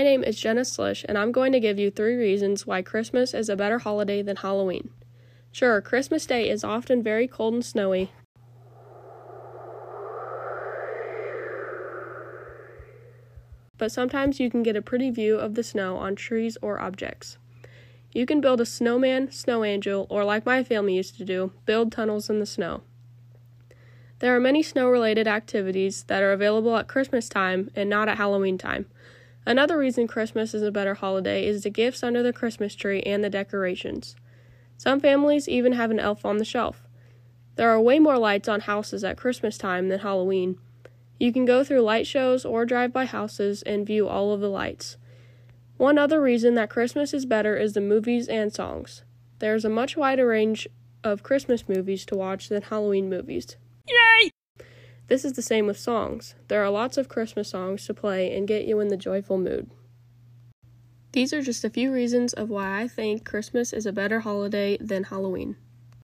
My name is Jenna Slush, and I'm going to give you 3 reasons why Christmas is a better holiday than Halloween. Sure, Christmas Day is often very cold and snowy, but sometimes you can get a pretty view of the snow on trees or objects. You can build a snowman, snow angel, or like my family used to do, build tunnels in the snow. There are many snow-related activities that are available at Christmas time and not at Halloween time. Another reason Christmas is a better holiday is the gifts under the Christmas tree and the decorations. Some families even have an elf on the shelf. There are way more lights on houses at Christmas time than Halloween. You can go through light shows or drive by houses and view all of the lights. One other reason that Christmas is better is the movies and songs. There is a much wider range of Christmas movies to watch than Halloween movies. Yay! This is the same with songs. There are lots of Christmas songs to play and get you in the joyful mood. These are just a few reasons of why I think Christmas is a better holiday than Halloween.